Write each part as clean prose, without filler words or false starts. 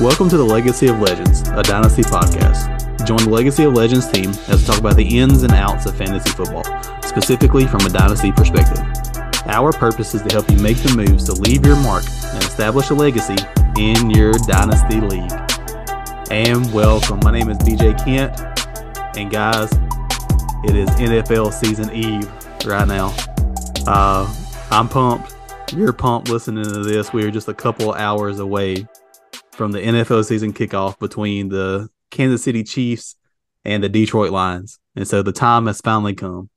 Welcome to the Legacy of Legends, a Dynasty podcast. Join the Legacy of Legends team as we talk about the ins and outs of fantasy football, specifically from a Dynasty perspective. Our purpose is to help you make the moves to leave your mark and establish a legacy in your Dynasty league. And welcome, my name is BJ Kent, and guys, it is NFL season eve right now. I'm pumped, you're pumped listening to this. We are just a couple hours away from the NFL season kickoff between the Kansas City Chiefs and the Detroit Lions. And so the time has finally come.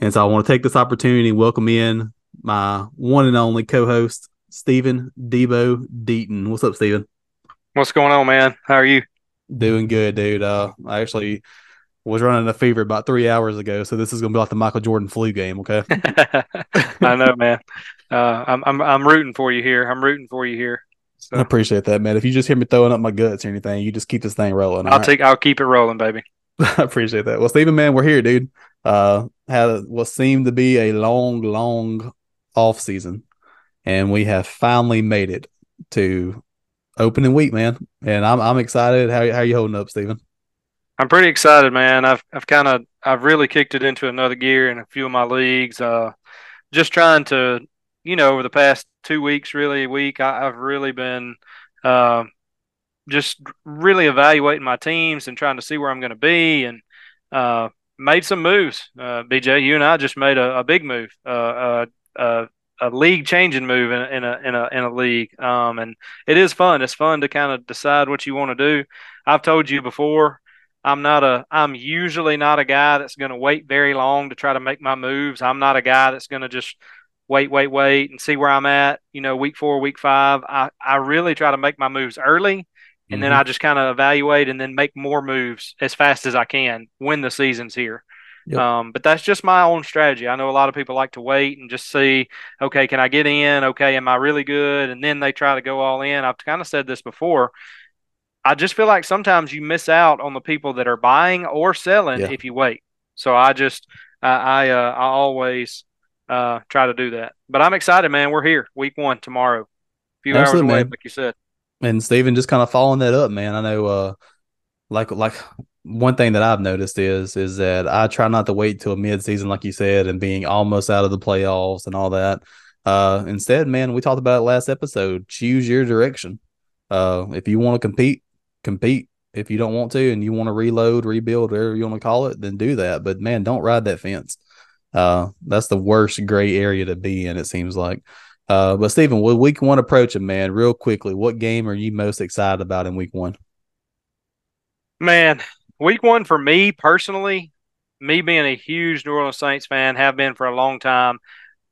And so I want to take this opportunity and welcome in my one and only co-host, Stephen Debo Deaton. What's up, Stephen? What's going on, man? How are you? Doing good, dude. I actually was running a fever about 3 hours ago, so this is going to be like the Michael Jordan flu game, okay? I know, man. I'm rooting for you here. So. I appreciate that, man. If you just hear me throwing up my guts or anything, you just keep this thing rolling. I'll keep it rolling, baby. I appreciate that. Well, Stephen, man, we're here, dude. Had what seemed to be a long off season, and we have finally made it to opening week, man. And I'm excited. How you holding up, Stephen? I'm pretty excited, man. I've really kicked it into another gear in a few of my leagues. Just trying to, over the past 2 weeks, I've really been just really evaluating my teams and trying to see where I'm going to be, and made some moves. BJ, you and I just made a big move, a league-changing move in a league, and it is fun. It's fun to kind of decide what you want to do. I've told you before, I'm usually not a guy that's going to wait very long to try to make my moves. I'm not a guy that's going to just wait and see where I'm at, week 4, week 5. I really try to make my moves early, and then I just kind of evaluate and then make more moves as fast as I can when the season's here. Yep. But that's just my own strategy. I know a lot of people like to wait and just see, okay, can I get in? Okay, am I really good? And then they try to go all in. I've kind of said this before. I just feel like sometimes you miss out on the people that are buying or selling if you wait. So I always – try to do that. But I'm excited, man. We're here. Week 1 tomorrow. A few hours away, man. Like you said. And Stephen, just kind of following that up, man. I know like one thing that I've noticed is that I try not to wait till mid-season, like you said, and being almost out of the playoffs and all that. Instead, man, we talked about it last episode. Choose your direction. If you want to compete, compete. If you don't want to and you want to reload, rebuild, whatever you want to call it, then do that. But, man, don't ride that fence. That's the worst gray area to be in, it seems like. But Stephen, with week 1 approaching, man, real quickly, what game are you most excited about in week 1? Man, week 1 for me personally, me being a huge New Orleans Saints fan, have been for a long time.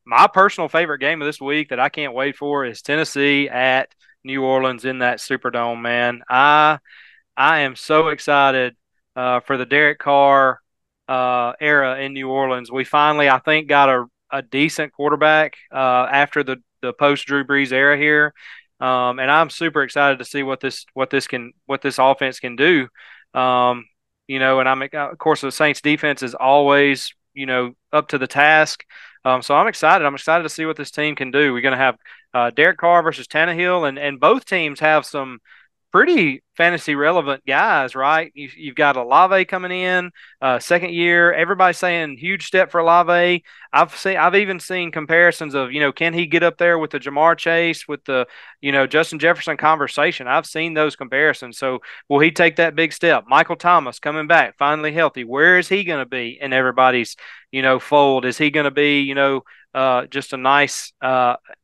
My personal favorite game of this week that I can't wait for is Tennessee at New Orleans in that Superdome, man. I am so excited for the Derek Carr era in New Orleans. We finally, I think, got a decent quarterback after the post Drew Brees era here, and I'm super excited to see what this offense can do. And I'm, of course, the Saints defense is always up to the task. So I'm excited. I'm excited to see what this team can do. We're going to have Derek Carr versus Tannehill, and both teams have some pretty fantasy relevant guys, right? You've got Olave coming in, second year. Everybody's saying huge step for Olave. I've even seen comparisons of, can he get up there with the Ja'Marr Chase, with the, Justin Jefferson conversation. I've seen those comparisons. So will he take that big step? Michael Thomas coming back, finally healthy. Where is he going to be in everybody's, fold? Is he going to be, just a nice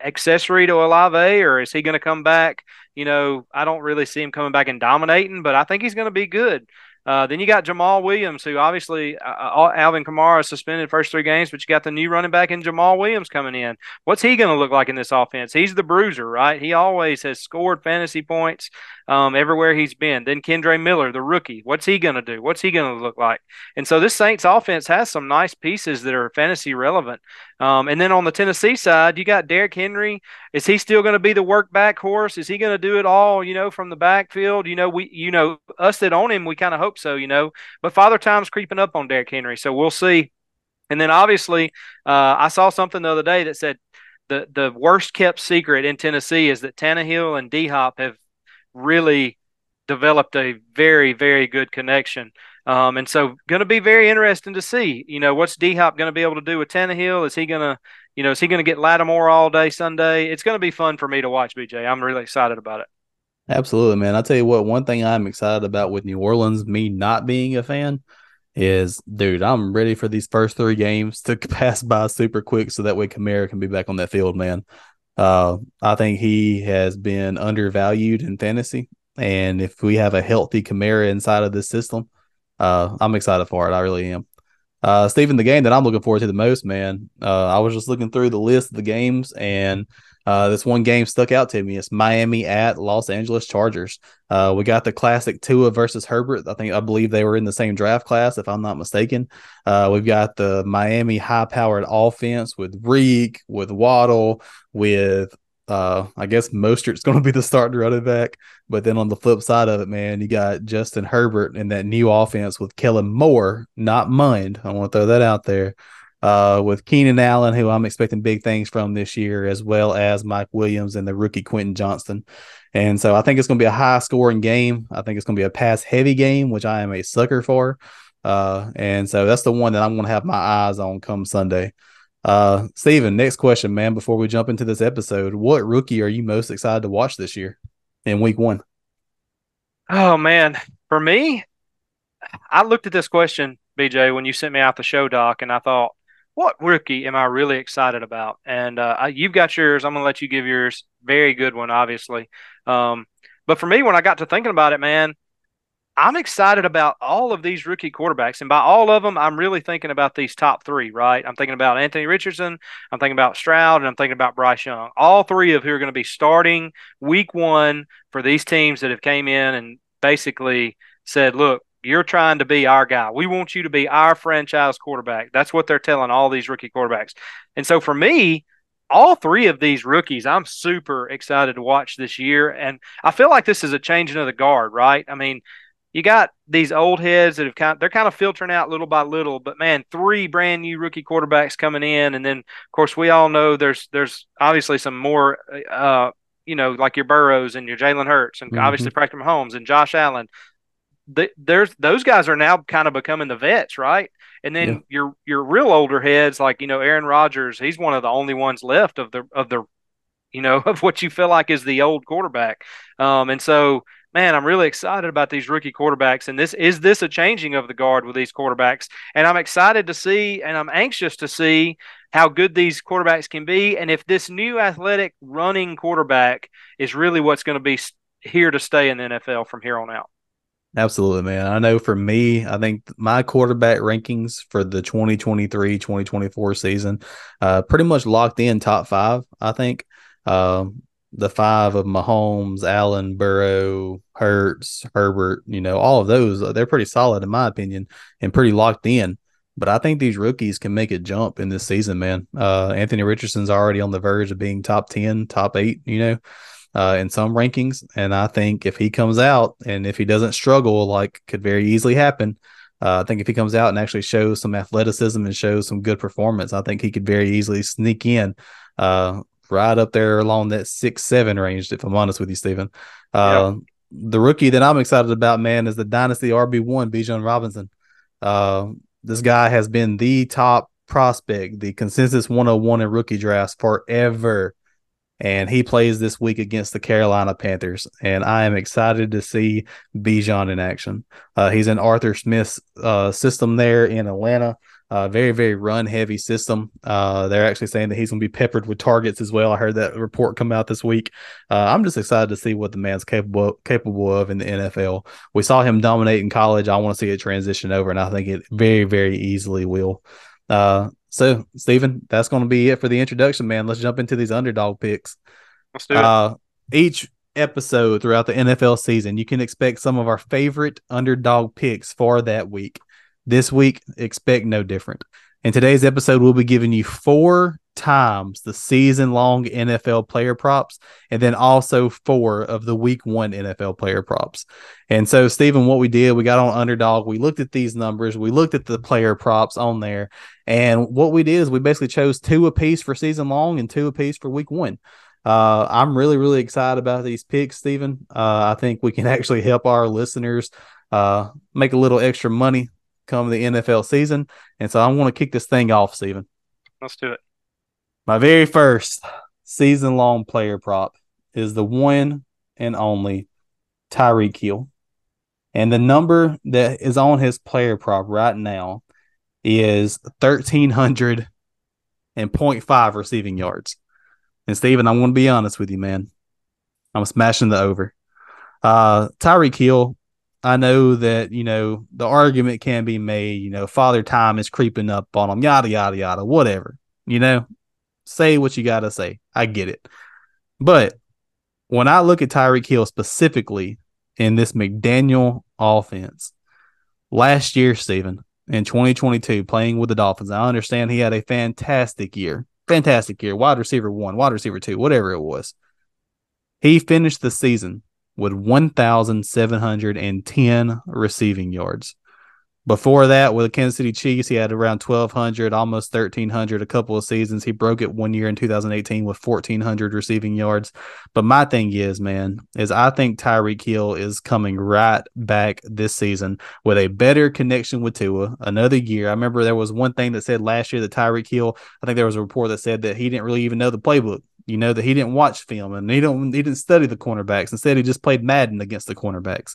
accessory to Olave, or is he going to come back? I don't really see him coming back and dominating, but I think he's going to be good. Then you got Jamal Williams, who obviously Alvin Kamara suspended first 3 games, but you got the new running back in Jamal Williams coming in. What's he going to look like in this offense? He's the bruiser, right? He always has scored fantasy points everywhere he's been. Then Kendre Miller, the rookie, what's he going to do? What's he going to look like? And so this Saints offense has some nice pieces that are fantasy relevant. And then on the Tennessee side, you got Derrick Henry. Is he still going to be the work back horse? Is he going to do it all, from the backfield? Us that own him, we kind of hope so, but Father Time's creeping up on Derrick Henry. So we'll see. And then obviously I saw something the other day that said the worst kept secret in Tennessee is that Tannehill and D Hop have really developed a very, very good connection. And so going to be very interesting to see, you know, what's D Hop going to be able to do with Tannehill? Is he going to, you know, is he going to get Lattimore all day Sunday? It's going to be fun for me to watch, BJ. I'm really excited about it. Absolutely, man. I'll tell you what, one thing I'm excited about with New Orleans, me not being a fan, is, dude, I'm ready for these first three games to pass by super quick so that way Kamara can be back on that field, man. I think he has been undervalued in fantasy. And if we have a healthy Kamara inside of this system, I'm excited for it. I really am. Stephen, the game that I'm looking forward to the most, man, I was just looking through the list of the games, and this one game stuck out to me. It's Miami at Los Angeles Chargers. We got the classic Tua versus Herbert. I believe they were in the same draft class, if I'm not mistaken. We've got the Miami high-powered offense with Reek, with Waddle, with I guess Mostert's going to be the starting running back. But then on the flip side of it, man, you got Justin Herbert and that new offense with Kellen Moore, not mind. I want to throw that out there. With Keenan Allen, who I'm expecting big things from this year, as well as Mike Williams and the rookie Quentin Johnston. And so I think it's going to be a high-scoring game. I think it's going to be a pass-heavy game, which I am a sucker for. And so that's the one that I'm going to have my eyes on come Sunday. Stephen, next question, man, before we jump into this episode, what rookie are you most excited to watch this year in week one? Oh, man. For me, I looked at this question, BJ, when you sent me out the show doc, and I thought, what rookie am I really excited about? And you've got yours. I'm going to let you give yours. Very good one, obviously. But for me, when I got to thinking about it, man, I'm excited about all of these rookie quarterbacks. And by all of them, I'm really thinking about these top three, right? I'm thinking about Anthony Richardson, I'm thinking about Stroud, and I'm thinking about Bryce Young. All three of who are going to be starting week one for these teams that have came in and basically said, look, you're trying to be our guy. We want you to be our franchise quarterback. That's what they're telling all these rookie quarterbacks. And so for me, all three of these rookies, I'm super excited to watch this year. And I feel like this is a changing of the guard, right? I mean, you got these old heads that have they're kind of filtering out little by little, but man, three brand new rookie quarterbacks coming in. And then of course we all know there's obviously some more, you know, like your Burrows and your Jalen Hurts and obviously Patrick Mahomes and Josh Allen. Those guys are now kind of becoming the vets, right? And then your real older heads, like, you know, Aaron Rodgers, he's one of the only ones left of the, you know, of what you feel like is the old quarterback. And so, man, I'm really excited about these rookie quarterbacks, and is this a changing of the guard with these quarterbacks? And I'm excited to see, and I'm anxious to see how good these quarterbacks can be, and if this new athletic running quarterback is really what's going to be here to stay in the NFL from here on out. Absolutely, man. I know for me, I think my quarterback rankings for the 2023-2024 season pretty much locked in top five, I think. The five of Mahomes, Allen, Burrow, Hurts, Herbert, you know, all of those, they're pretty solid in my opinion and pretty locked in. But I think these rookies can make a jump in this season, man. Anthony Richardson's already on the verge of being top 10, top 8, you know, in some rankings. And I think if he comes out and if he doesn't struggle, like could very easily happen, I think if he comes out and actually shows some athleticism and shows some good performance, I think he could very easily sneak in right up there along that 6-7 range, if I'm honest with you, Stephen. The rookie that I'm excited about, man, is the Dynasty RB1, Bijan Robinson. This guy has been the top prospect, the consensus 101 in rookie drafts forever. And he plays this week against the Carolina Panthers. And I am excited to see Bijan in action. He's in Arthur Smith's system there in Atlanta. Very, very run-heavy system. They're actually saying that he's going to be peppered with targets as well. I heard that report come out this week. I'm just excited to see what the man's capable of in the NFL. We saw him dominate in college. I want to see it transition over, and I think it very, very easily will. So, Stephen, that's going to be it for the introduction, man. Let's jump into these underdog picks. Let's do it. Each episode throughout the NFL season, you can expect some of our favorite underdog picks for that week. This week, expect no different. In today's episode, we'll be giving you 4 times the season-long NFL player props and then also 4 of the week one NFL player props. And so, Stephen, what we did, we got on Underdog. We looked at these numbers. We looked at the player props on there. And what we did is we basically chose 2 apiece for season-long and 2 apiece for week one. I'm really, really excited about these picks, Stephen. I think we can actually help our listeners make a little extra money come the NFL season. And so I want to kick this thing off, Stephen. Let's do it. My very first season-long player prop is the one and only Tyreek Hill. And the number that is on his player prop right now is 1,300.5 receiving yards. And, Steven, I want to be honest with you, man. I'm smashing the over. Tyreek Hill, I know that, you know, the argument can be made, you know, father time is creeping up on him, yada, yada, yada, whatever. You know, say what you got to say. I get it. But when I look at Tyreek Hill specifically in this McDaniel offense, last year, Steven, in 2022, playing with the Dolphins, I understand he had a fantastic year. Fantastic year. Wide receiver 1, wide receiver 2, whatever it was. He finished the season with 1,710 receiving yards. Before that, with the Kansas City Chiefs, he had around 1,200, almost 1,300 a couple of seasons. He broke it one year in 2018 with 1,400 receiving yards. But my thing is, man, is I think Tyreek Hill is coming right back this season with a better connection with Tua. Another year. I remember there was one thing that said last year that Tyreek Hill, I think there was a report that said that he didn't really even know the playbook. You know, that he didn't watch film and he didn't study the cornerbacks. Instead, he just played Madden against the cornerbacks.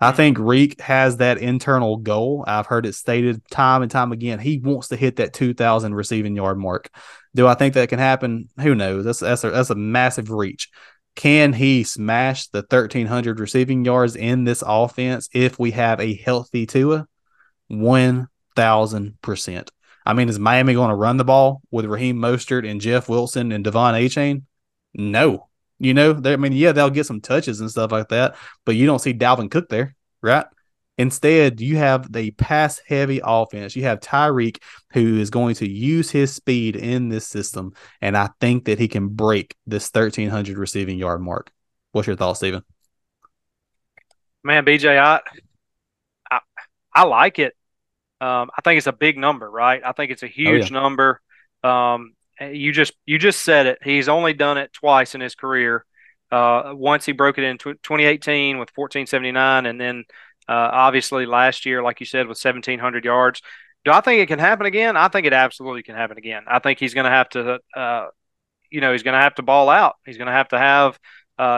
I think Reek has that internal goal. I've heard it stated time and time again. He wants to hit that 2,000 receiving yard mark. Do I think that can happen? Who knows? That's a massive reach. Can he smash the 1,300 receiving yards in this offense if we have a healthy Tua? 1,000%. I mean, is Miami going to run the ball with Raheem Mostert and Jeff Wilson and Devon Achane? No. You know, I mean, yeah, they'll get some touches and stuff like that, but you don't see Dalvin Cook there, right? Instead, you have the pass-heavy offense. You have Tyreek, who is going to use his speed in this system, and I think that he can break this 1,300 receiving yard mark. What's your thoughts, Stephen? Man, BJ, I like it. I think it's a big number, right? I think it's a huge number. You just said it. He's only done it twice in his career. Once he broke it in 2018 with 1,479, and then obviously last year, like you said, with 1,700 yards. Do I think it can happen again? I think it absolutely can happen again. I think he's going to have to, he's going to have to ball out. He's going to have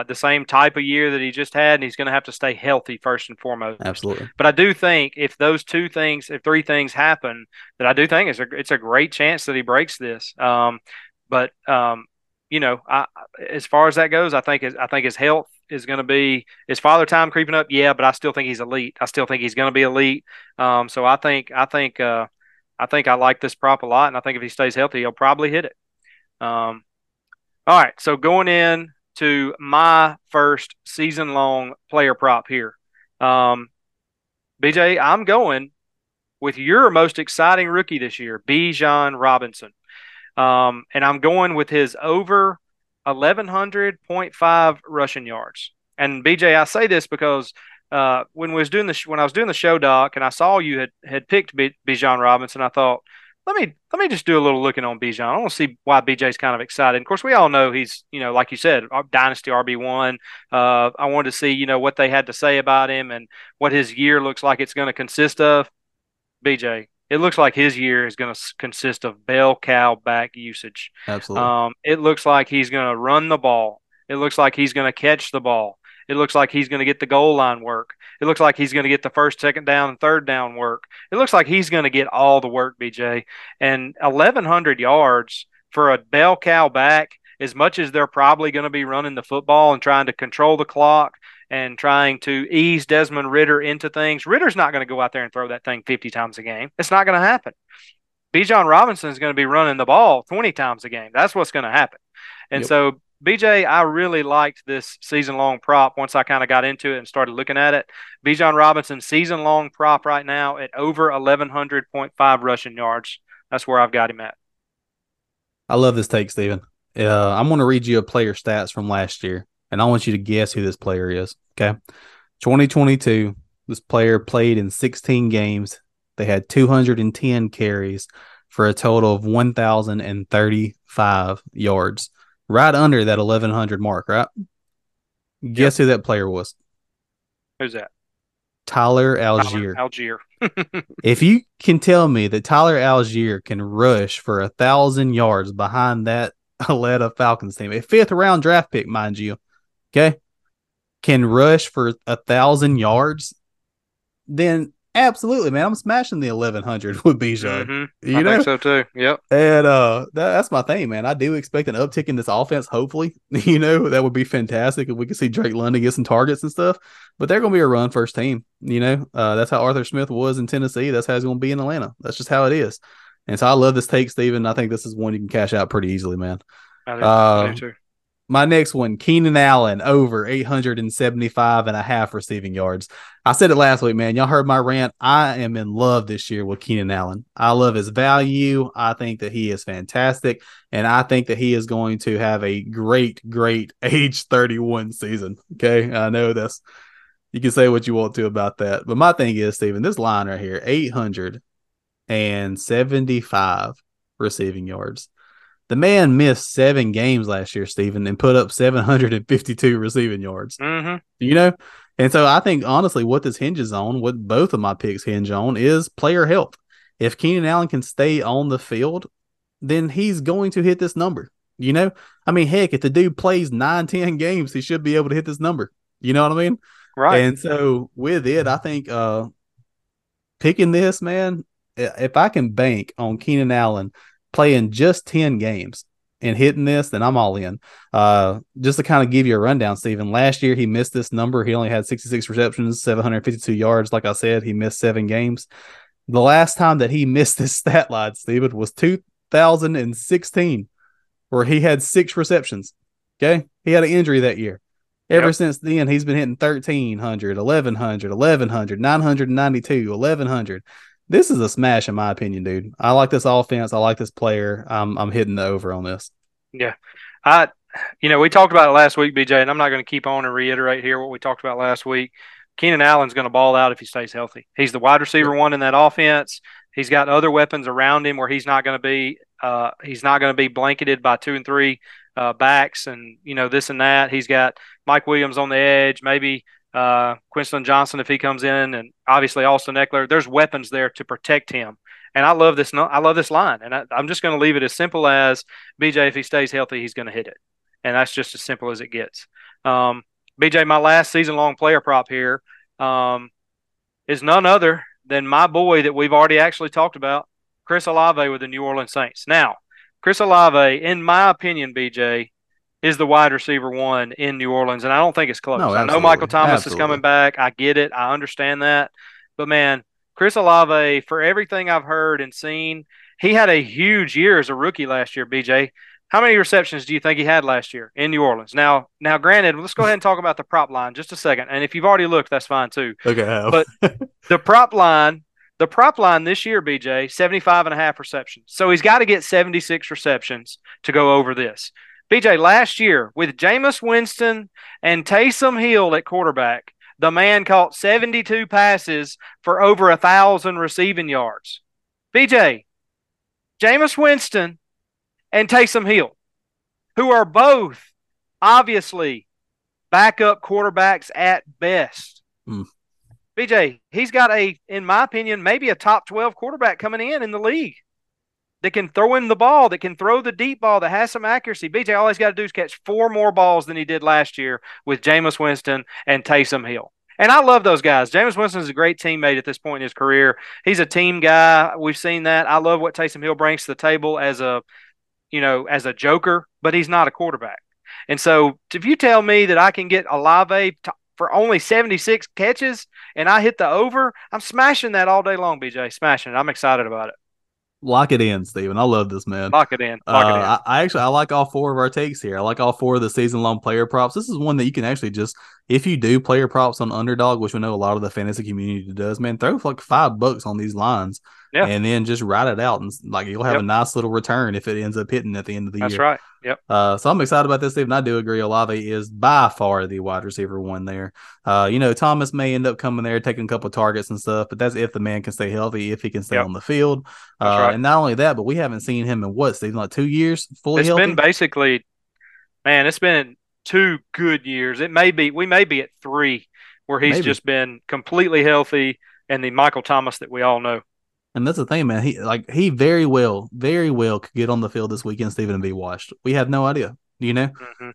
the same type of year that he just had, and he's going to have to stay healthy first and foremost. Absolutely. But I do think if those two things, if three things happen, that I do think it's a great chance that he breaks this. As far as that goes, I think his health is going to be his father time creeping up. Yeah, but I still think he's elite. I still think he's going to be elite. So I think I like this prop a lot, and I think if he stays healthy, he'll probably hit it. All right. So going in to my first season-long player prop here. BJ, I'm going with your most exciting rookie this year, Bijan Robinson. And I'm going with his over 1,100.5 rushing yards. And, BJ, I say this because when I was doing the show, Doc, and I saw you had picked Bijan Robinson, I thought, Let me just do a little looking on Bijan. I want to see why BJ's kind of excited. And of course, we all know he's, you know, like you said, Dynasty RB1. I wanted to see, you know, what they had to say about him and what his year looks like it's going to consist of. BJ, it looks like his year is going to consist of bell cow back usage. Absolutely. It looks like he's going to run the ball. It looks like he's going to catch the ball. It looks like he's going to get the goal line work. It looks like he's going to get the first, second down, and third down work. It looks like he's going to get all the work, BJ. And 1,100 yards for a bell cow back, as much as they're probably going to be running the football and trying to control the clock and trying to ease Desmond Ridder into things, Ridder's not going to go out there and throw that thing 50 times a game. It's not going to happen. Bijan Robinson is going to be running the ball 20 times a game. That's what's going to happen. And so – BJ, I really liked this season-long prop once I kind of got into it and started looking at it. Bijan Robinson's season-long prop right now at over 1,100.5 rushing yards. That's where I've got him at. I love this take, Stephen. I'm going to read you a player stats from last year, and I want you to guess who this player is, okay? 2022, this player played in 16 games. They had 210 carries for a total of 1,035 yards. right under that 1,100 mark, right? Guess who that player was? Who's that? Tyler Algier. If you can tell me that Tyler Algier can rush for 1,000 yards behind that Atlanta Falcons team, a fifth-round draft pick, mind you, okay, can rush for 1,000 yards, then absolutely, man, I'm smashing the 1,100 with Bijan. Mm-hmm. You know? I think so, too. Yep. And that's my thing, man. I do expect an uptick in this offense, hopefully. You know, that would be fantastic if we could see Drake London get some targets and stuff. But they're going to be a run-first team, you know? That's how Arthur Smith was in Tennessee. That's how he's going to be in Atlanta. That's just how it is. And so I love this take, Steven. I think this is one you can cash out pretty easily, man. I think so, too. My next one, Keenan Allen, over 875.5 receiving yards. I said it last week, man. Y'all heard my rant. I am in love this year with Keenan Allen. I love his value. I think that he is fantastic, and I think that he is going to have a great, great age 31 season. Okay, I know that's – you can say what you want to about that. But my thing is, Steven, this line right here, 875 receiving yards. The man missed 7 games last year, Stephen, and put up 752 receiving yards. Mm-hmm. You know? And so I think, honestly, what this hinges on, what both of my picks hinge on, is player health. If Keenan Allen can stay on the field, then he's going to hit this number. You know? I mean, heck, if the dude plays 9-10 games, he should be able to hit this number. You know what I mean? Right. And so with it, I think picking this, man, if I can bank on Keenan Allen playing just 10 games and hitting this, then I'm all in. Just to kind of give you a rundown, Steven, last year he missed this number. He only had 66 receptions, 752 yards. Like I said, he missed 7 games. The last time that he missed this stat line, Steven, was 2016, where he had 6 receptions. Okay? He had an injury that year. Ever since then, he's been hitting 1,300, 1,100, 1,100, 992, 1,100. This is a smash, in my opinion, dude. I like this offense. I like this player. I'm hitting the over on this. Yeah. We talked about it last week, BJ, and I'm not going to keep on and reiterate here what we talked about last week. Keenan Allen's going to ball out if he stays healthy. He's the wide receiver one in that offense. He's got other weapons around him where he's not going to be blanketed by 2 and 3 backs and, you know, this and that. He's got Mike Williams on the edge, maybe – Quinton Johnson if he comes in, and obviously Austin Eckler. There's weapons there to protect him, and I love this. I love this line, and I'm just going to leave it as simple as BJ. If he stays healthy, he's going to hit it, and that's just as simple as it gets. BJ, my last season-long player prop here is none other than my boy that we've already actually talked about, Chris Olave with the New Orleans Saints. Now, Chris Olave, in my opinion, BJ, is the wide receiver one in New Orleans, and I don't think it's close. No, I know Michael Thomas is coming back. I get it. I understand that. But, man, Chris Olave, for everything I've heard and seen, he had a huge year as a rookie last year, BJ. How many receptions do you think he had last year in New Orleans? Now, granted, let's go ahead and talk about the prop line just a second. And if you've already looked, that's fine too. Okay. But the prop line this year, BJ, 75.5 receptions. So he's got to get 76 receptions to go over this. BJ, last year, with Jameis Winston and Taysom Hill at quarterback, the man caught 72 passes for over 1,000 receiving yards. BJ, Jameis Winston and Taysom Hill, who are both obviously backup quarterbacks at best. Mm. BJ, he's got in my opinion, maybe a top 12 quarterback coming in the league. That can throw him the ball, that can throw the deep ball, that has some accuracy. BJ, all he's got to do is catch 4 more balls than he did last year with Jameis Winston and Taysom Hill. And I love those guys. Jameis Winston is a great teammate at this point in his career. He's a team guy. We've seen that. I love what Taysom Hill brings to the table as a joker, but he's not a quarterback. And so if you tell me that I can get Olave for only 76 catches and I hit the over, I'm smashing that all day long, BJ. Smashing it. I'm excited about it. Lock it in, Steven. I love this, man. Lock it in. I like all 4 of our takes here. I like all 4 of the season-long player props. This is one that you can actually just, if you do player props on Underdog, which we know a lot of the fantasy community does, man, throw like $5 on these lines, and then just ride it out, and like you'll have a nice little return if it ends up hitting at the end of the year. That's right. Yep. So I'm excited about this, Steven. I do agree. Olave is by far the wide receiver one there. Thomas may end up coming there, taking a couple of targets and stuff, but that's if the man can stay healthy, if he can stay on the field. That's right. And not only that, but we haven't seen him in what, Steven, like 2 years fully healthy? It's been basically man, it's been 2 good years. It may be, we may be at 3 where he's just been completely healthy and the Michael Thomas that we all know. And that's the thing, man. He very well could get on the field this weekend, Stephen, and be watched. We have no idea, you know?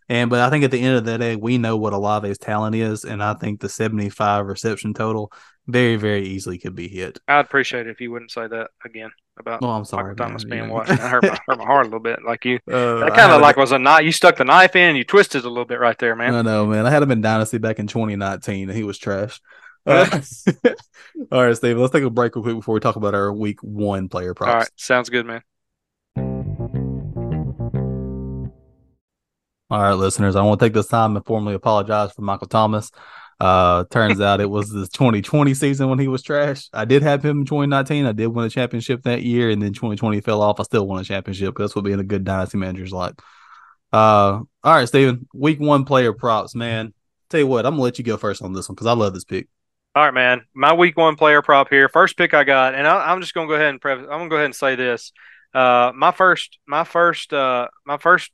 Mm-hmm. But I think at the end of the day, we know what Olave's talent is, and I think the 75 reception total very, very easily could be hit. I'd appreciate it if you wouldn't say that again about Michael Thomas being watched. I hurt my heart a little bit. Like you, that kind of was a knife. You stuck the knife in and you twisted a little bit right there, man. I know, man. I had him in Dynasty back in 2019, and he was trash. All right, Steve, let's take a break real quick before we talk about our week 1 player props. All right, sounds good, man. All right, listeners, I want to take this time and formally apologize for Michael Thomas. Turns out it was the 2020 season when he was trash. I did have him in 2019. I did win a championship that year, and then 2020 fell off. I still won a championship. That's what being a good Dynasty manager is like. All right, Steven, week 1 player props, man. Tell you what, I'm going to let you go first on this one because I love this pick. All right, man. My week 1 player prop here. First pick I got, and I'm just going to go ahead and preface. I'm going to go ahead and say this: my first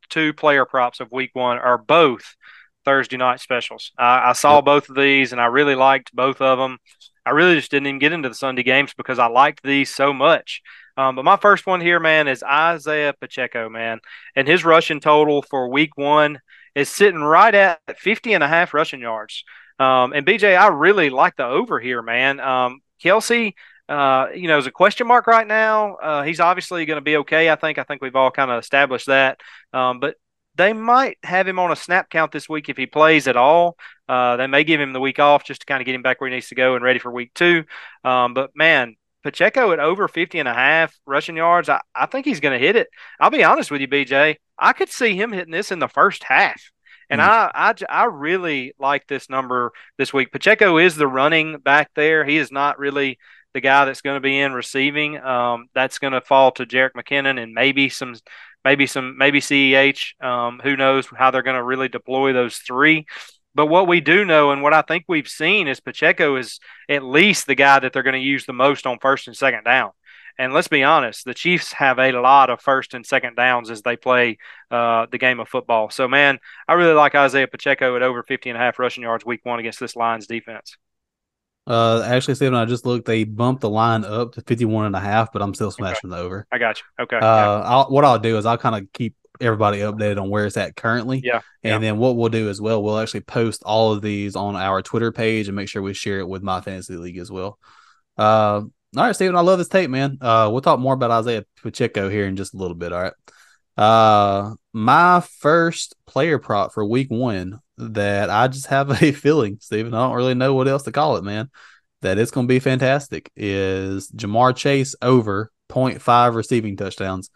2 player props of week 1 are both Thursday night specials. I saw both of these, and I really liked both of them. I really just didn't even get into the Sunday games because I liked these so much. But my first one here, man, is Isaiah Pacheco, man, and his rushing total for week 1 is sitting right at 50.5 rushing yards. And BJ, I really like the over here, man. Kelsey, is a question mark right now. He's obviously going to be okay. I think we've all kind of established that. But they might have him on a snap count this week if he plays at all. They may give him the week off just to kind of get him back where he needs to go and ready for week 2. But man, Pacheco at over 50.5 rushing yards, I think he's going to hit it. I'll be honest with you, BJ. I could see him hitting this in the first half. And I really like this number this week. Pacheco is the running back there. He is not really the guy that's going to be in receiving. That's going to fall to Jerick McKinnon and maybe CEH. Who knows how they're going to really deploy those 3. But what we do know and what I think we've seen is Pacheco is at least the guy that they're going to use the most on first and second down. And let's be honest, the Chiefs have a lot of first and second downs as they play the game of football. So, man, I really like Isaiah Pacheco at over 50.5 rushing yards week 1 against this Lions defense. Actually, Stephen, I just looked. They bumped the line up to 51.5, but I'm still smashing the over. I got you. Okay. What I'll do is I'll kind of keep everybody updated on where it's at currently. Yeah. And then what we'll do as well, we'll actually post all of these on our Twitter page and make sure we share it with my fantasy league as well. All right, Steven, I love this tape, man. We'll talk more about Isaiah Pacheco here in just a little bit, all right? My first player prop for week 1 that I just have a feeling, Steven, I don't really know what else to call it, man, that it's going to be fantastic, is Ja'Marr Chase over 0.5 receiving touchdowns.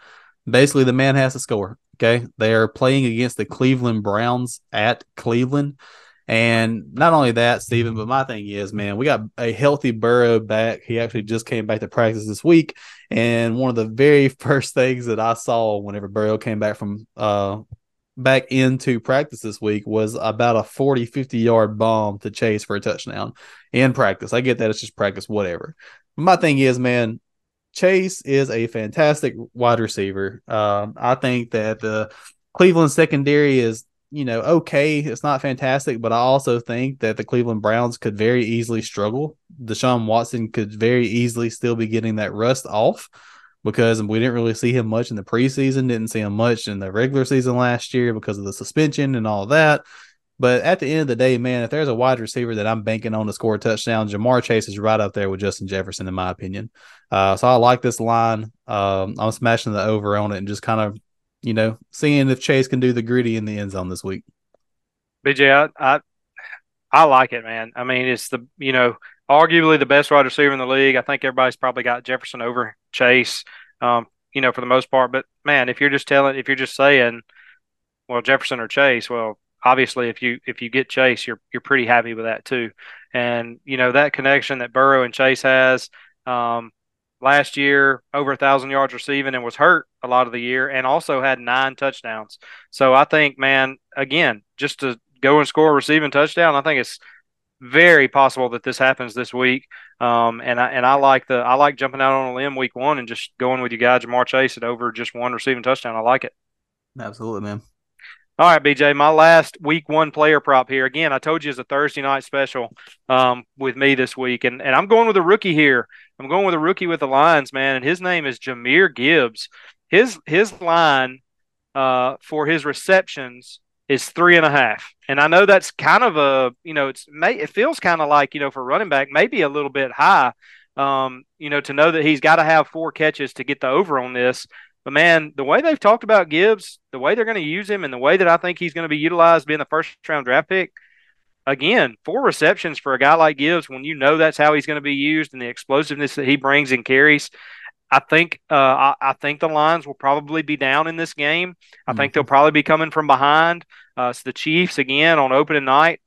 Basically, the man has to score, okay? They are playing against the Cleveland Browns at Cleveland. And not only that, Steven, but my thing is, man, we got a healthy Burrow back. He actually just came back to practice this week. And one of the very first things that I saw whenever Burrow came back from back into practice this week was about a 40-50 yard bomb to Chase for a touchdown in practice. I get that. It's just practice, whatever. But my thing is, man, Chase is a fantastic wide receiver. I think that the Cleveland secondary is, okay, it's not fantastic, but I also think that the Cleveland Browns could very easily struggle. Deshaun Watson could very easily still be getting that rust off because we didn't really see him much in the preseason, didn't see him much in the regular season last year because of the suspension and all that. But at the end of the day, man, if there's a wide receiver that I'm banking on to score a touchdown, Ja'Marr Chase is right up there with Justin Jefferson, in my opinion. So I like this line. I'm smashing the over on it and just kind of, seeing if Chase can do the gritty in the end zone this week. BJ, I like it, man. I mean, it's the, arguably the best wide receiver in the league. I think everybody's probably got Jefferson over Chase, for the most part. But, man, if you're just saying, well, Jefferson or Chase, well, obviously if you get Chase, you're pretty happy with that too. And, that connection that Burrow and Chase has, last year, over 1,000 yards receiving and was hurt a lot of the year and also had 9 touchdowns. So I think, man, again, just to go and score a receiving touchdown, I think it's very possible that this happens this week. And I like jumping out on a limb week 1 and just going with your guy Ja'Marr Chase at over just 1 receiving touchdown. I like it. Absolutely, man. All right, BJ, my last week one player prop here. Again, I told you it's a Thursday night special with me this week, and I'm going with a rookie here. I'm going with a rookie with the Lions, man, and his name is Jahmyr Gibbs. His line for his receptions is 3.5, and I know that's kind of a it feels kind of like for running back maybe a little bit high. To know that he's got to have 4 catches to get the over on this. But, man, the way they've talked about Gibbs, the way they're going to use him, and the way that I think he's going to be utilized being the first-round draft pick, again, 4 receptions for a guy like Gibbs when you know that's how he's going to be used and the explosiveness that he brings and carries, I think the Lions will probably be down in this game. I think they'll probably be coming from behind. It's the Chiefs, again, on opening night.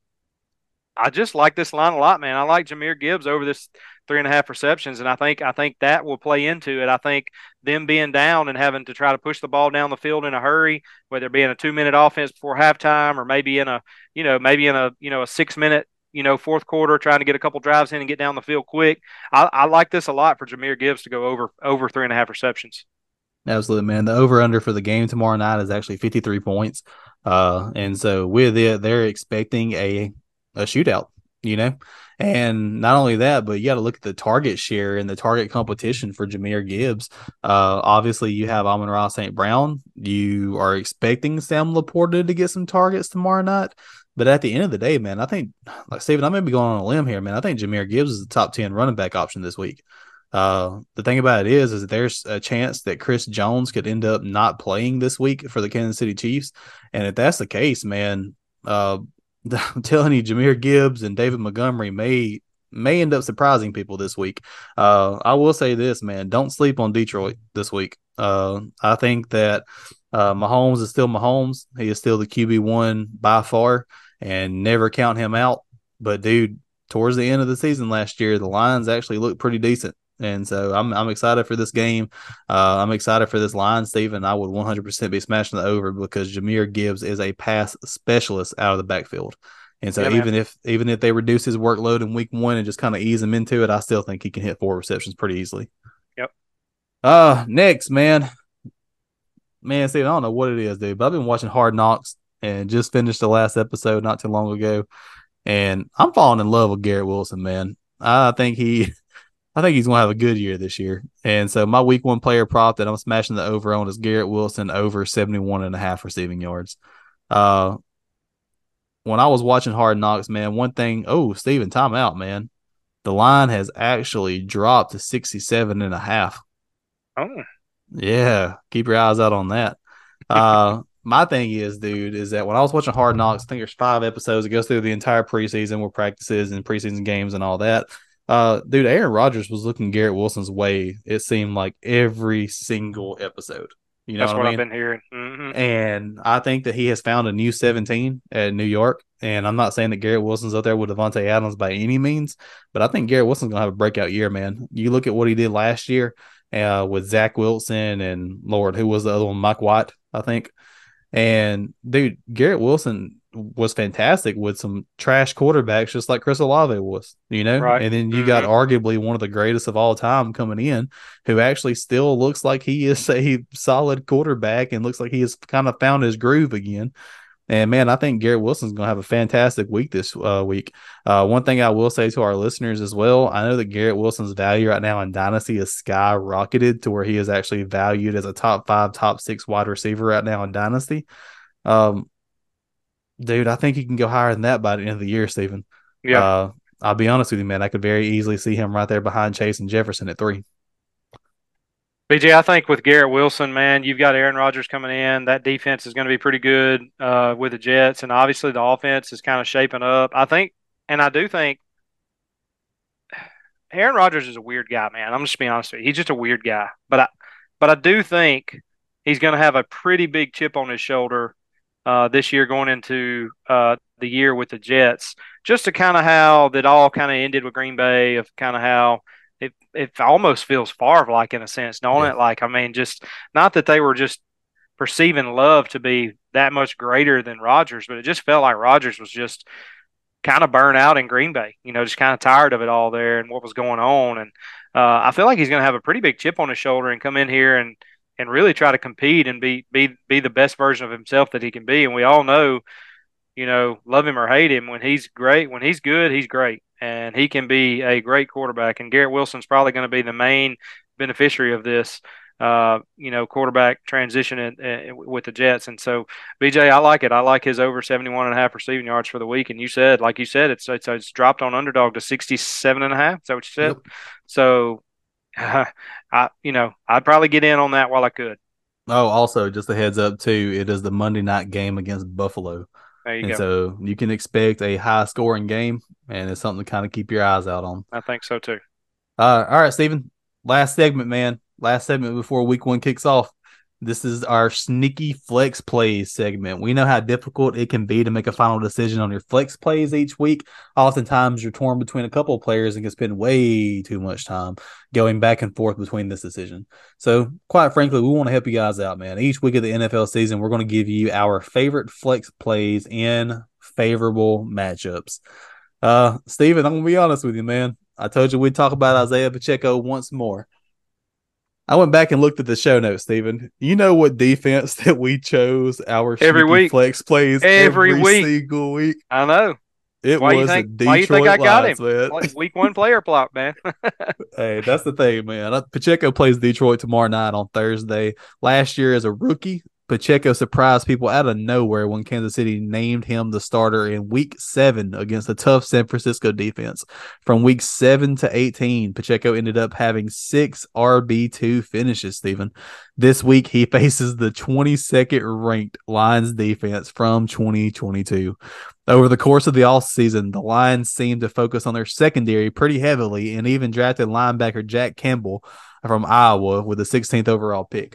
I just like this line a lot, man. I like Jahmyr Gibbs over this 3.5 receptions, and I think that will play into it. I think them being down and having to try to push the ball down the field in a hurry, whether it be in a 2-minute offense before halftime, or maybe in a a 6-minute fourth quarter, trying to get a couple drives in and get down the field quick. I like this a lot for Jahmyr Gibbs to go over 3.5 receptions. Absolutely, man. The over/under for the game tomorrow night is actually 53 points, and so with it, they're expecting a shootout. And not only that, but you got to look at the target share and the target competition for Jahmyr Gibbs. Obviously, you have Amon-Ra St. Brown. You are expecting Sam Laporta to get some targets tomorrow night. But at the end of the day, man, I think, like Stephen, I may be going on a limb here, man. I think Jahmyr Gibbs is the top 10 running back option this week. The thing about it is there's a chance that Chris Jones could end up not playing this week for the Kansas City Chiefs. And if that's the case, man, I'm telling you, Jahmyr Gibbs and David Montgomery may end up surprising people this week. I will say this, man, don't sleep on Detroit this week. I think that Mahomes is still Mahomes. He is still the QB1 by far, and never count him out. But, dude, towards the end of the season last year, the Lions actually looked pretty decent. And so I'm excited for this game. I'm excited for this line, Steven. I would 100% be smashing the over because Jahmyr Gibbs is a pass specialist out of the backfield. And so even if they reduce his workload in week 1 and just kind of ease him into it, I still think he can hit 4 receptions pretty easily. Yep. Next, man. Man, Steven, I don't know what it is, dude, but I've been watching Hard Knocks and just finished the last episode not too long ago. And I'm falling in love with Garrett Wilson, man. I think he's going to have a good year this year. And so my week 1 player prop that I'm smashing the over on is Garrett Wilson over 71.5 receiving yards. When I was watching Hard Knocks, man, one thing – oh, Steven, timeout, man. The line has actually dropped to 67.5. Oh. Yeah, keep your eyes out on that. My thing is, dude, is that when I was watching Hard Knocks, I think there's 5 episodes. It goes through the entire preseason with practices and preseason games and all that. Dude, Aaron Rodgers was looking Garrett Wilson's way, it seemed like, every single episode. That's what I mean? I've been hearing. Mm-hmm. And I think that he has found a new 17 at New York. And I'm not saying that Garrett Wilson's up there with Devontae Adams by any means, but I think Garrett Wilson's going to have a breakout year, man. You look at what he did last year with Zach Wilson and, Lord, who was the other one? Mike White, I think. And, dude, Garrett Wilson was fantastic with some trash quarterbacks, just like Chris Olave was, Right. And then you got arguably one of the greatest of all time coming in, who actually still looks like he is a solid quarterback and looks like he has kind of found his groove again. And man, I think Garrett Wilson's going to have a fantastic week this week. One thing I will say to our listeners as well, I know that Garrett Wilson's value right now in Dynasty is skyrocketed to where he is actually valued as a top 5, top 6 wide receiver right now in Dynasty. Dude, I think he can go higher than that by the end of the year, Stephen. Yeah. I'll be honest with you, man. I could very easily see him right there behind Chase and Jefferson at 3. BJ, I think with Garrett Wilson, man, you've got Aaron Rodgers coming in. That defense is going to be pretty good with the Jets, and obviously the offense is kind of shaping up. I do think Aaron Rodgers is a weird guy, man. I'm just being honest with you. He's just a weird guy. But I do think he's going to have a pretty big chip on his shoulder this year going into the year with the Jets, just to kind of how that all kind of ended with Green Bay, of kind of how it almost feels Favre-like in a sense, don't it? Like, I mean, just not that they were just perceiving love to be that much greater than Rodgers, but it just felt like Rodgers was just kind of burnt out in Green Bay, just kind of tired of it all there and what was going on. And I feel like he's going to have a pretty big chip on his shoulder and come in here and and really try to compete and be the best version of himself that he can be. And we all know, you know, love him or hate him, when he's great, when he's good, he's great. And he can be a great quarterback. And Garrett Wilson's probably going to be the main beneficiary of this, you know, quarterback transition with the Jets. And so, BJ, I like it. I like his over 71.5 receiving yards for the week. And you said, like you said, it's dropped on Underdog to 67.5. Is that what you said? Yep. So, I'd probably get in on that while I could. Oh, also, just a heads up, too, it is the Monday night game against Buffalo. And go. So you can expect a high-scoring game, and it's something to kind of keep your eyes out on. I think so, too. All right, Stephen, last segment, man. Last segment before Week 1 kicks off. This is our sneaky flex plays segment. We know how difficult it can be to make a final decision on your flex plays each week. Oftentimes, you're torn between a couple of players and can spend way too much time going back and forth between this decision. So, quite frankly, we want to help you guys out, man. Each week of the NFL season, we're going to give you our favorite flex plays in favorable matchups. Steven, I'm going to be honest with you, man. I told you we'd talk about Isaiah Pacheco once more. I went back and looked at the show notes, Stephen. You know what defense that we chose our every week flex plays every single week? I know. It why was the Detroit Why you think I got Lions, him? Man. Like week one player plot, man. Hey, that's the thing, man. Pacheco plays Detroit tomorrow night on Thursday. Last year as a rookie, Pacheco surprised people out of nowhere when Kansas City named him the starter in Week 7 against a tough San Francisco defense. From Week 7 to 18, Pacheco ended up having 6 RB2 finishes, Stephen. This week, he faces the 22nd-ranked Lions defense from 2022. Over the course of the offseason, the Lions seemed to focus on their secondary pretty heavily and even drafted linebacker Jack Campbell from Iowa with the 18th overall pick.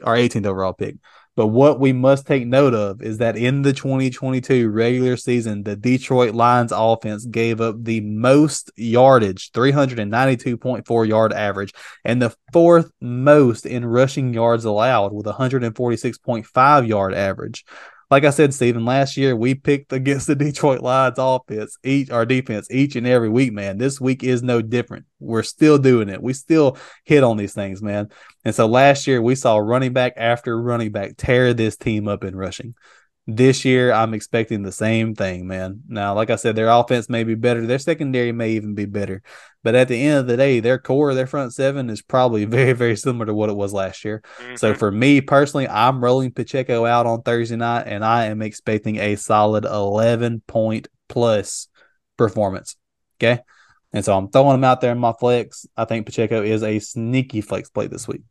But what we must take note of is that in the 2022 regular season, the Detroit Lions offense gave up the most yardage, 392.4 yard average, and the fourth most in rushing yards allowed with 146.5 yard average. Like I said, Stephen, last year we picked against the Detroit Lions offense, our defense, each and every week, man. This week is no different. We're still doing it. We still hit on these things, man. And so last year we saw running back after running back tear this team up in rushing. This year I'm expecting the same thing, man. Now, like I said, their offense may be better. Their secondary may even be better. But at the end of the day, their front seven is probably very, very similar to what it was last year. Mm-hmm. So for me personally, I'm rolling Pacheco out on Thursday night, and I am expecting a solid 11-point-plus performance. Okay? And so I'm throwing him out there in my flex. I think Pacheco is a sneaky flex play this week.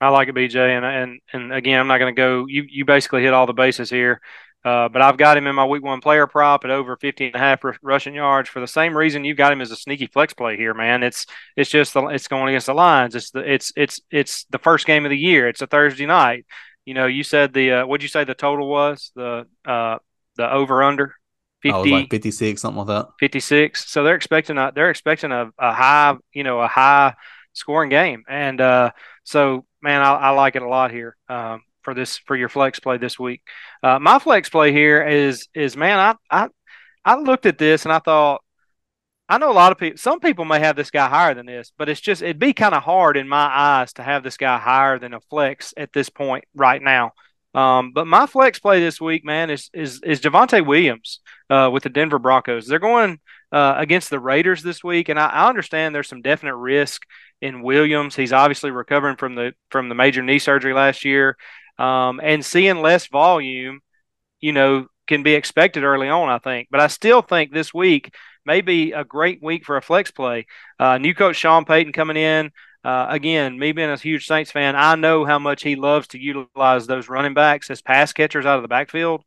I like it, BJ. And again, I'm not going to go – you basically hit all the bases here. But I've got him in my Week 1 player prop at over 50.5 rushing yards for the same reason you've got him as a sneaky flex play here, man. It's just it's going against the Lions. It's the first game of the year. It's a Thursday night. You know, you said what'd you say the total was? The over under 50, oh, like 56, something like that. 56. So they're expecting a high, you know, a high scoring game, and so man, I like it a lot here. For your flex play this week. My flex play here is man, I looked at this and I thought, I know a lot of people, some people may have this guy higher than this, but it's just, it'd be kind of hard in my eyes to have this guy higher than a flex at this point right now. But my flex play this week, man, is Javonte Williams with the Denver Broncos. They're going against the Raiders this week, and I understand there's some definite risk in Williams. He's obviously recovering from the major knee surgery last year. And seeing less volume, you know, can be expected early on, I think. But I still think this week may be a great week for a flex play. New coach Sean Payton coming in. Again, me being a huge Saints fan, I know how much he loves to utilize those running backs as pass catchers out of the backfield.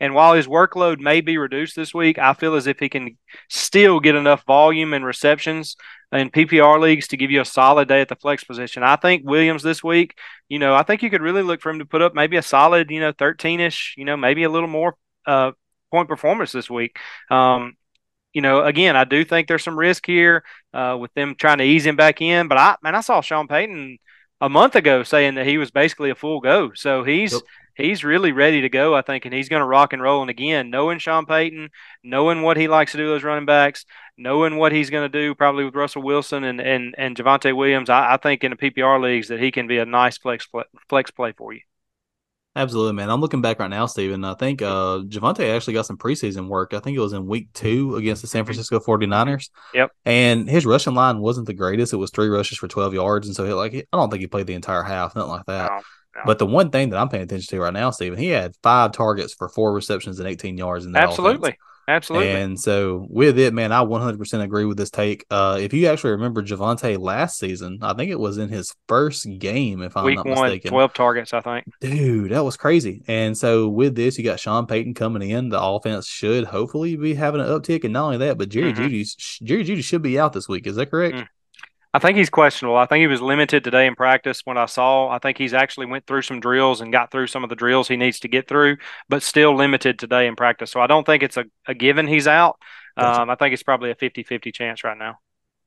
And while his workload may be reduced this week, I feel as if he can still get enough volume and receptions in PPR leagues to give you a solid day at the flex position. I think Williams this week, you know, I think you could really look for him to put up maybe a solid, you know, 13-ish, you know, maybe a little more point performance this week. You know, again, I do think there's some risk here with them trying to ease him back in. But I saw Sean Payton a month ago saying that he was basically a full go. So he's really ready to go, I think, and he's going to rock and roll. And again, knowing Sean Payton, knowing what he likes to do as running backs, knowing what he's going to do probably with Russell Wilson and Javonte Williams, I think in the PPR leagues that he can be a nice flex play for you. Absolutely, man. I'm looking back right now, Steven. I think Javonte actually got some preseason work. I think it was in week 2 against the San Francisco 49ers. Yep. And his rushing line wasn't the greatest. It was 3 rushes for 12 yards. And so I don't think he played the entire half, nothing like that. No. But the one thing that I'm paying attention to right now, Steven, he had 5 targets for 4 receptions and 18 yards in that Absolutely. Offense. Absolutely. And so with it, man, I 100% agree with this take. If you actually remember Javonte last season, I think it was in his first game, if I'm not mistaken. Week 1, 12 targets, I think. Dude, that was crazy. And so with this, you got Sean Payton coming in. The offense should hopefully be having an uptick. And not only that, but Jerry Jeudy should be out this week. Is that correct? Mm. I think he's questionable. I think he was limited today in practice when I saw. I think he's actually went through some drills and got through some of the drills he needs to get through, but still limited today in practice. So I don't think it's a given he's out. Gotcha. I think it's probably a 50-50 chance right now.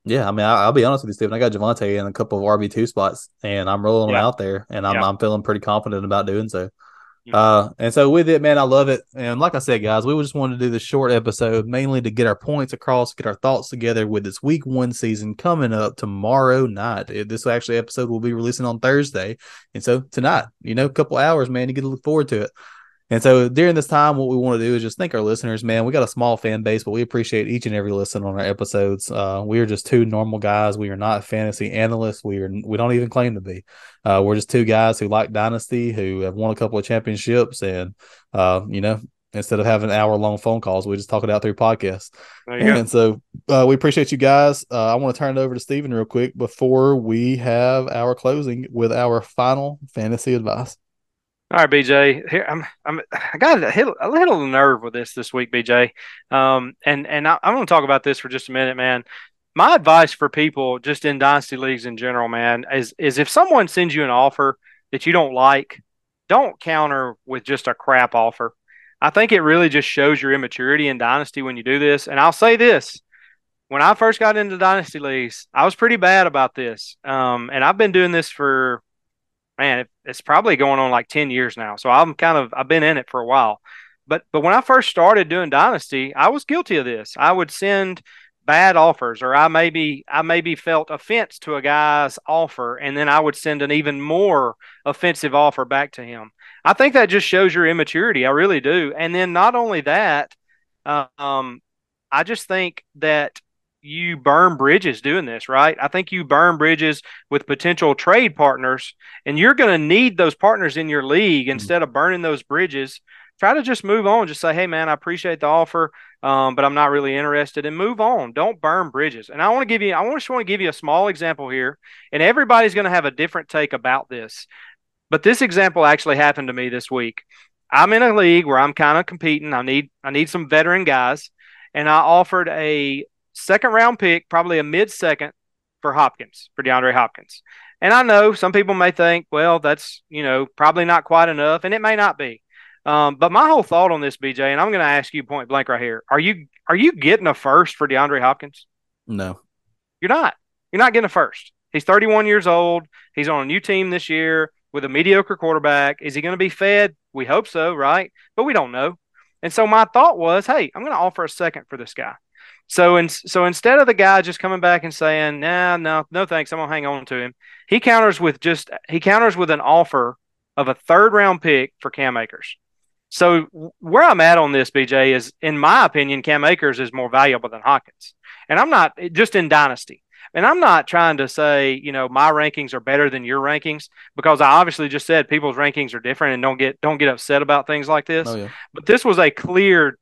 Yeah, I mean, I'll be honest with you, Stephen. I got Javonte in a couple of RB2 spots, and I'm rolling him out there, and I'm feeling pretty confident about doing so. And so with it, man, I love it. And like I said, guys, we just wanted to do this short episode mainly to get our points across, get our thoughts together with this week 1 season coming up tomorrow night. This actually episode will be releasing on Thursday. And so tonight, a couple hours, man, you get to look forward to it. And so during this time, what we want to do is just thank our listeners, man. We got a small fan base, but we appreciate each and every listen on our episodes. We are just 2 normal guys. We are not fantasy analysts. We don't even claim to be. We're just 2 guys who like Dynasty, who have won a couple of championships. And, instead of having hour-long phone calls, we just talk it out through podcasts. And so we appreciate you guys. I want to turn it over to Stephen real quick before we have our closing with our final fantasy advice. All right, BJ. Here I got a little nerve with this week, BJ. I'm going to talk about this for just a minute, man. My advice for people just in dynasty leagues in general, man, is if someone sends you an offer that you don't like, don't counter with just a crap offer. I think it really just shows your immaturity in dynasty when you do this. And I'll say this. When I first got into dynasty leagues, I was pretty bad about this. And I've been doing this for – man, it's probably going on like 10 years now. So I've been in it for a while. But when I first started doing Dynasty, I was guilty of this. I would send bad offers, or I maybe felt offense to a guy's offer, and then I would send an even more offensive offer back to him. I think that just shows your immaturity. I really do. And then not only that, I just think that you burn bridges doing this, right? I think you burn bridges with potential trade partners, and you're going to need those partners in your league. Instead of burning those bridges, try to just move on. Just say, hey, man, I appreciate the offer, but I'm not really interested, and move on. Don't burn bridges. And I just want to give you a small example here, and everybody's going to have a different take about this. But this example actually happened to me this week. I'm in a league where I'm kind of competing. I need some veteran guys, and I offered a second-round pick, probably a mid-second, for DeAndre Hopkins. And I know some people may think, well, that's, probably not quite enough, and it may not be. But my whole thought on this, BJ, and I'm going to ask you point blank right here, are you getting a first for DeAndre Hopkins? No. You're not. You're not getting a first. He's 31 years old. He's on a new team this year with a mediocre quarterback. Is he going to be fed? We hope so, right? But we don't know. And so my thought was, hey, I'm going to offer a second for this guy. So instead of the guy just coming back and saying, no, thanks, I'm going to hang on to him, he counters with an offer of a third-round pick for Cam Akers. So where I'm at on this, BJ, is, in my opinion, Cam Akers is more valuable than Hopkins. And I'm not – just in Dynasty. And I'm not trying to say, my rankings are better than your rankings, because I obviously just said people's rankings are different, and don't get upset about things like this. Oh, yeah. But this was a clear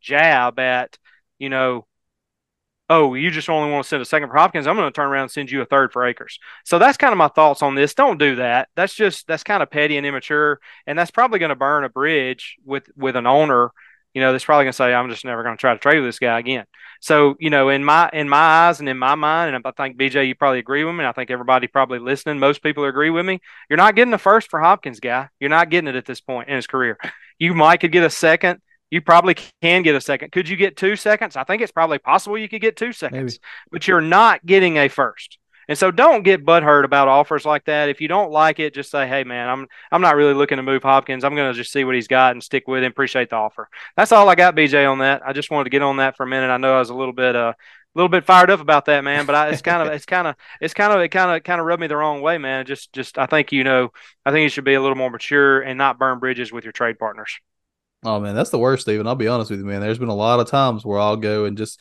– jab at, you just only want to send a second for Hopkins. I'm going to turn around and send you a third for Akers. So that's kind of my thoughts on this. Don't do that. That's kind of petty and immature, and that's probably going to burn a bridge with an owner. That's probably going to say, I'm just never going to try to trade with this guy again. So, in my eyes and in my mind, and I think, BJ, you probably agree with me, and I think everybody probably listening, most people agree with me, you're not getting a first for Hopkins, guy. You're not getting it at this point in his career. You might could get a second. You probably can get a second. Could you get 2 seconds? I think it's probably possible you could get 2 seconds. Maybe. But you're not getting a first. And so don't get butthurt about offers like that. If you don't like it, just say, hey, man, I'm not really looking to move Hopkins. I'm going to just see what he's got and stick with him. Appreciate the offer. That's all I got, BJ, on that. I just wanted to get on that for a minute. I know I was a little bit fired up about that, man, but it kind of rubbed me the wrong way, man. Just I think you should be a little more mature and not burn bridges with your trade partners. Oh, man, that's the worst, Stephen. I'll be honest with you, man. There's been a lot of times where I'll go and just,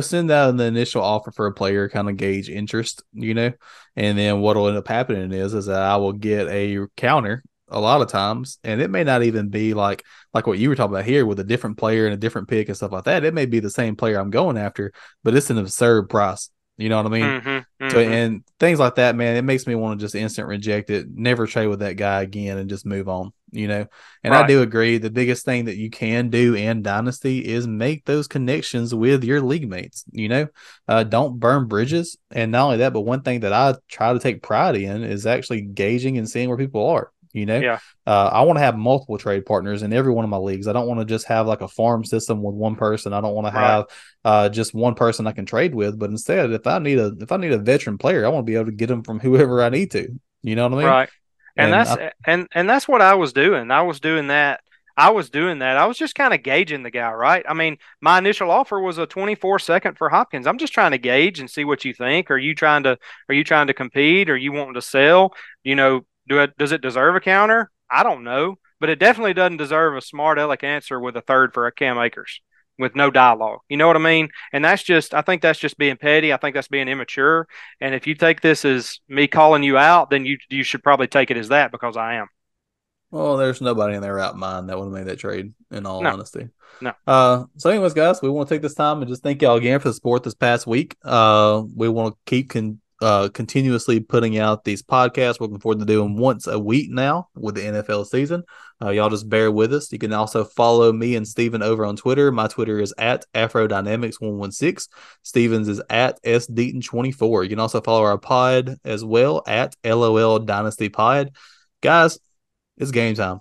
send out an initial offer for a player, kind of gauge interest, and then what will end up happening is that I will get a counter a lot of times, and it may not even be like what you were talking about here with a different player and a different pick and stuff like that. It may be the same player I'm going after, but it's an absurd price. You know what I mean? Mm-hmm, mm-hmm. So, and things like that, man, it makes me want to just instant reject it, never trade with that guy again, and just move on, And right. I do agree. The biggest thing that you can do in Dynasty is make those connections with your league mates, Don't burn bridges. And not only that, but one thing that I try to take pride in is actually gauging and seeing where people are. I want to have multiple trade partners in every one of my leagues. I don't want to just have like a farm system with one person. I don't want to have just one person I can trade with, but instead, if I need a veteran player, I want to be able to get them from whoever I need to, you know what I mean? Right. And that's what I was doing. I was doing that. I was just kind of gauging the guy, right? I mean, my initial offer was a 24-second for Hopkins. I'm just trying to gauge and see what you think. Are you trying to compete? Are you wanting to sell? Does it deserve a counter? I don't know, but it definitely doesn't deserve a smart aleck answer with a third for a Cam Akers with no dialogue. You know what I mean? And I think that's just being petty. I think that's being immature. And if you take this as me calling you out, then you should probably take it as that, because I am. Well, there's nobody in their right mind that would have made that trade, in all honesty. No. So anyways, guys, we want to take this time and just thank y'all again for the support this past week. We want to keep continuously putting out these podcasts. We're looking forward to doing once a week now with the NFL season. Y'all just bear with us. You can also follow me and Stephen over on Twitter. My Twitter is at Afrodynamics116. Stephen's is at SDeaton24. You can also follow our pod as well at LOL Dynasty Pod. Guys, it's game time.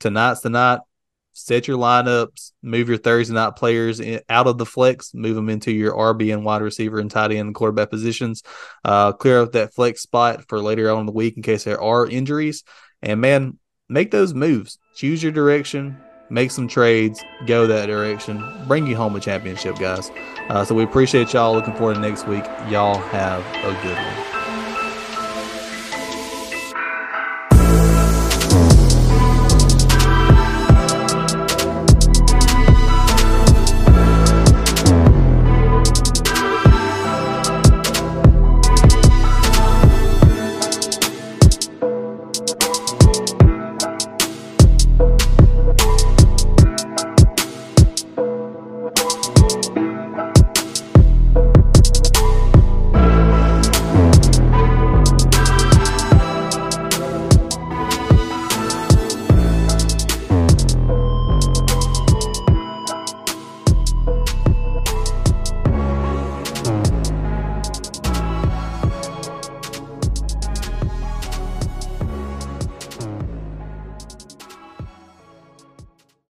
Tonight's the night. Set your lineups, move your Thursday night players out of the flex, move them into your RB and wide receiver and tight end and quarterback positions. Clear up that flex spot for later on in the week in case there are injuries. And, man, make those moves. Choose your direction. Make some trades. Go that direction. Bring you home a championship, guys. So we appreciate y'all. Looking forward to next week. Y'all have a good one.